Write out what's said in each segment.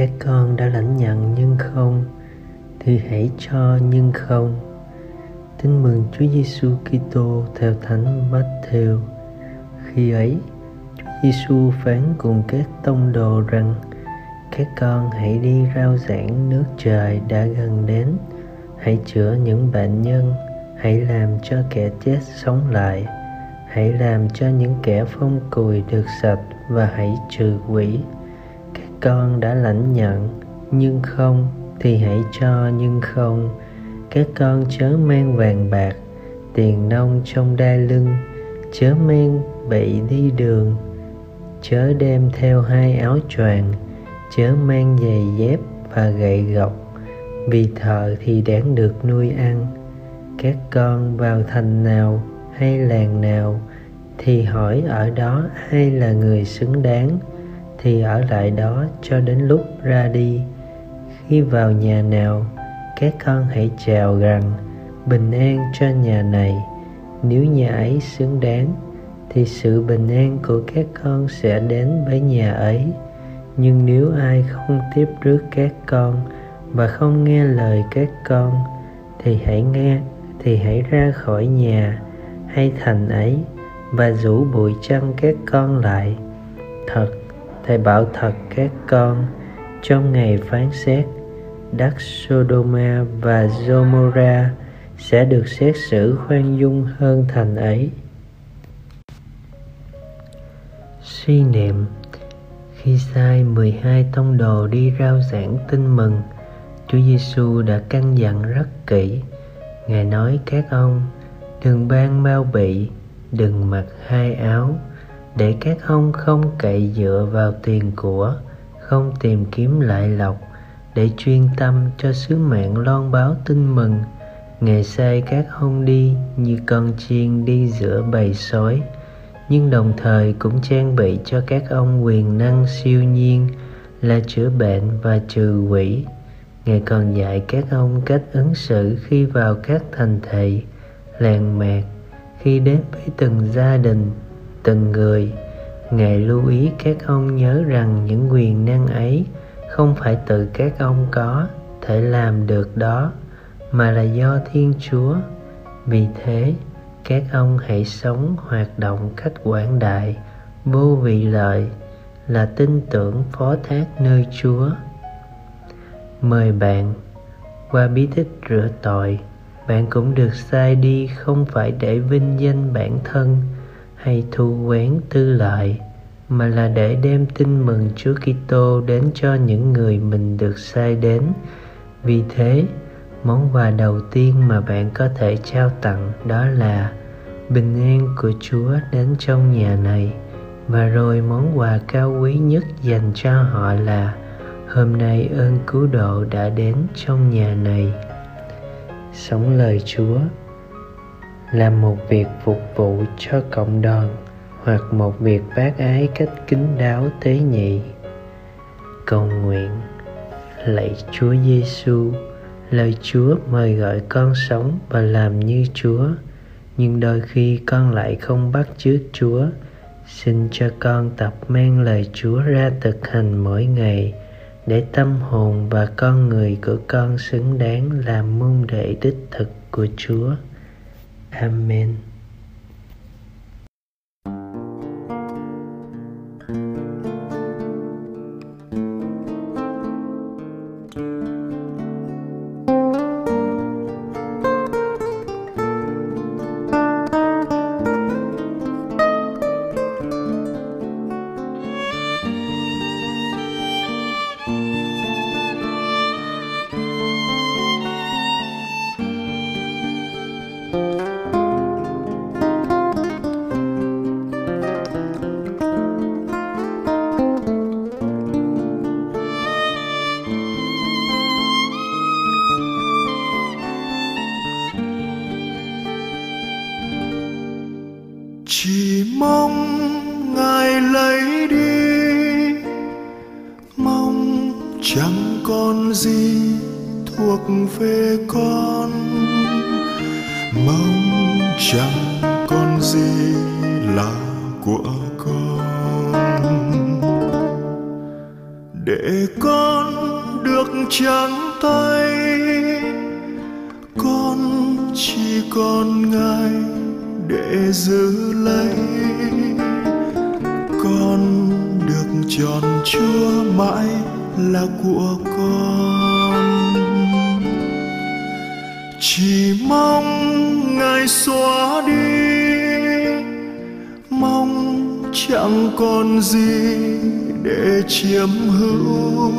các con đã lãnh nhận nhưng không, thì hãy cho nhưng không. Tin mừng Chúa Giêsu Kitô theo Thánh Matthêu. Khi ấy, Chúa Giêsu phán cùng các tông đồ rằng: các con hãy đi rao giảng nước trời đã gần đến, hãy chữa những bệnh nhân, hãy làm cho kẻ chết sống lại, hãy làm cho những kẻ phong cùi được sạch và hãy trừ quỷ. Các con đã lãnh nhận nhưng không, thì hãy cho nhưng không. Các con chớ mang vàng bạc, tiền nong trong đai lưng, chớ mang bị đi đường, chớ đem theo hai áo choàng, chớ mang giày dép và gậy gộc, vì thợ thì đáng được nuôi ăn. Các con vào thành nào hay làng nào, thì hỏi ở đó ai là người xứng đáng, thì ở lại đó cho đến lúc ra đi. Khi vào nhà nào, các con hãy chào rằng: bình an cho nhà này. Nếu nhà ấy xứng đáng, thì sự bình an của các con sẽ đến với nhà ấy. Nhưng nếu ai không tiếp rước các con và không nghe lời các con, thì hãy ra khỏi nhà hay thành ấy và rủ bụi chân các con lại. Thật, Thầy bảo thật các con, trong ngày phán xét, đất Sodome và Gomorrah sẽ được xét xử khoan dung hơn thành ấy. Suy niệm. Khi sai 12 tông đồ đi rao giảng tin mừng, Chúa Giêsu đã căn dặn rất kỹ. Ngài nói các ông: đừng ban bao bị, đừng mặc hai áo, để các ông không cậy dựa vào tiền của, không tìm kiếm lợi lộc, để chuyên tâm cho sứ mạng loan báo tin mừng. Ngài sai các ông đi như con chiên đi giữa bầy sói, nhưng đồng thời cũng trang bị cho các ông quyền năng siêu nhiên là chữa bệnh và trừ quỷ. Ngài còn dạy các ông cách ứng xử khi vào các thành thị, làng mạc, khi đến với từng gia đình, từng người. Ngài lưu ý các ông nhớ rằng những quyền năng ấy không phải tự các ông có thể làm được đó, mà là do Thiên Chúa. Vì thế, các ông hãy sống hoạt động cách quảng đại, vô vị lợi, là tin tưởng phó thác nơi Chúa. Mời bạn, qua bí tích rửa tội, bạn cũng được sai đi không phải để vinh danh bản thân hay thu quén tư lợi, mà là để đem tin mừng Chúa Kitô đến cho những người mình được sai đến. Vì thế, món quà đầu tiên mà bạn có thể trao tặng đó là bình an của Chúa đến trong nhà này. Và rồi món quà cao quý nhất dành cho họ là hôm nay ơn cứu độ đã đến trong nhà này. Sống lời Chúa là một việc phục vụ cho cộng đoàn, hoặc một việc bác ái cách kín đáo tế nhị. Cầu nguyện. Lạy Chúa Giêsu, lời Chúa mời gọi con sống và làm như Chúa, nhưng đôi khi con lại không bắt chước Chúa. Xin cho con tập mang lời Chúa ra thực hành mỗi ngày, để tâm hồn và con người của con xứng đáng làm môn đệ đích thực của Chúa. Amen. Chỉ mong Ngài lấy đi, mong chẳng còn gì thuộc về con, mong chẳng còn gì là của con, để con trắng tay, con chỉ còn ngài để giữ lấy. Con được tròn Chúa mãi là của con. Chỉ mong ngài xóa đi, mong chẳng còn gì để chiếm hữu,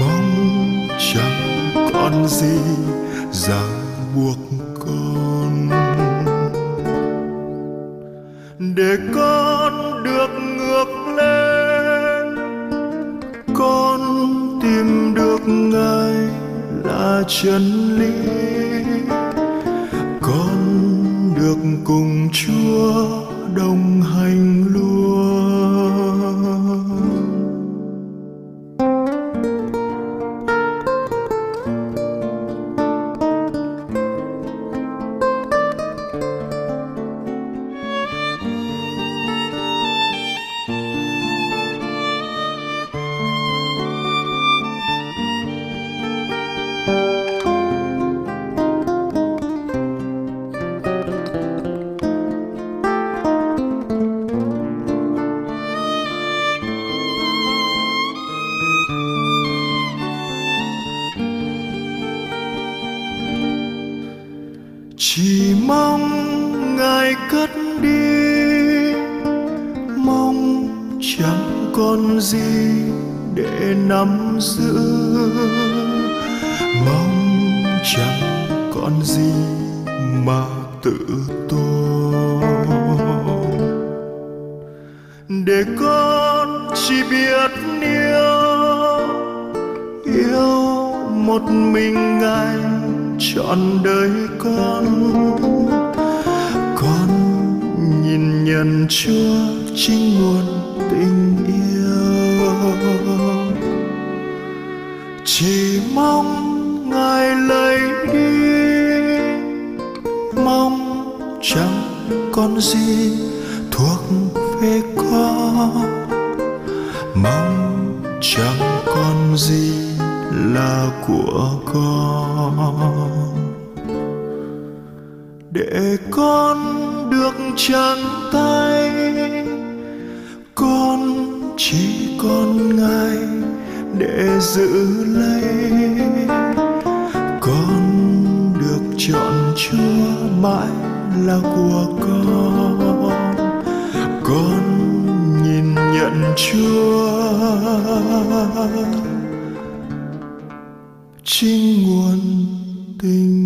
mong chẳng còn gì ràng buộc con, để con được ngược lên, con tìm được ngài là chân lý, con được cùng Chúa đồng hành luôn. Chỉ mong ngài cất đi, mong chẳng còn gì để nắm giữ, mong chẳng còn gì mà tự tôn, để con chỉ biết yêu một mình ngài trọn đời con. Con nhìn nhận Chúa chính nguồn tình yêu, chỉ mong ngài lấy đi, mong chẳng còn gì thuộc về con, mong chẳng còn gì là của con, để con được trắng tay, con chỉ còn ngài để giữ lấy, con được chọn Chúa mãi là của con nhìn nhận Chúa chính nguồn tình.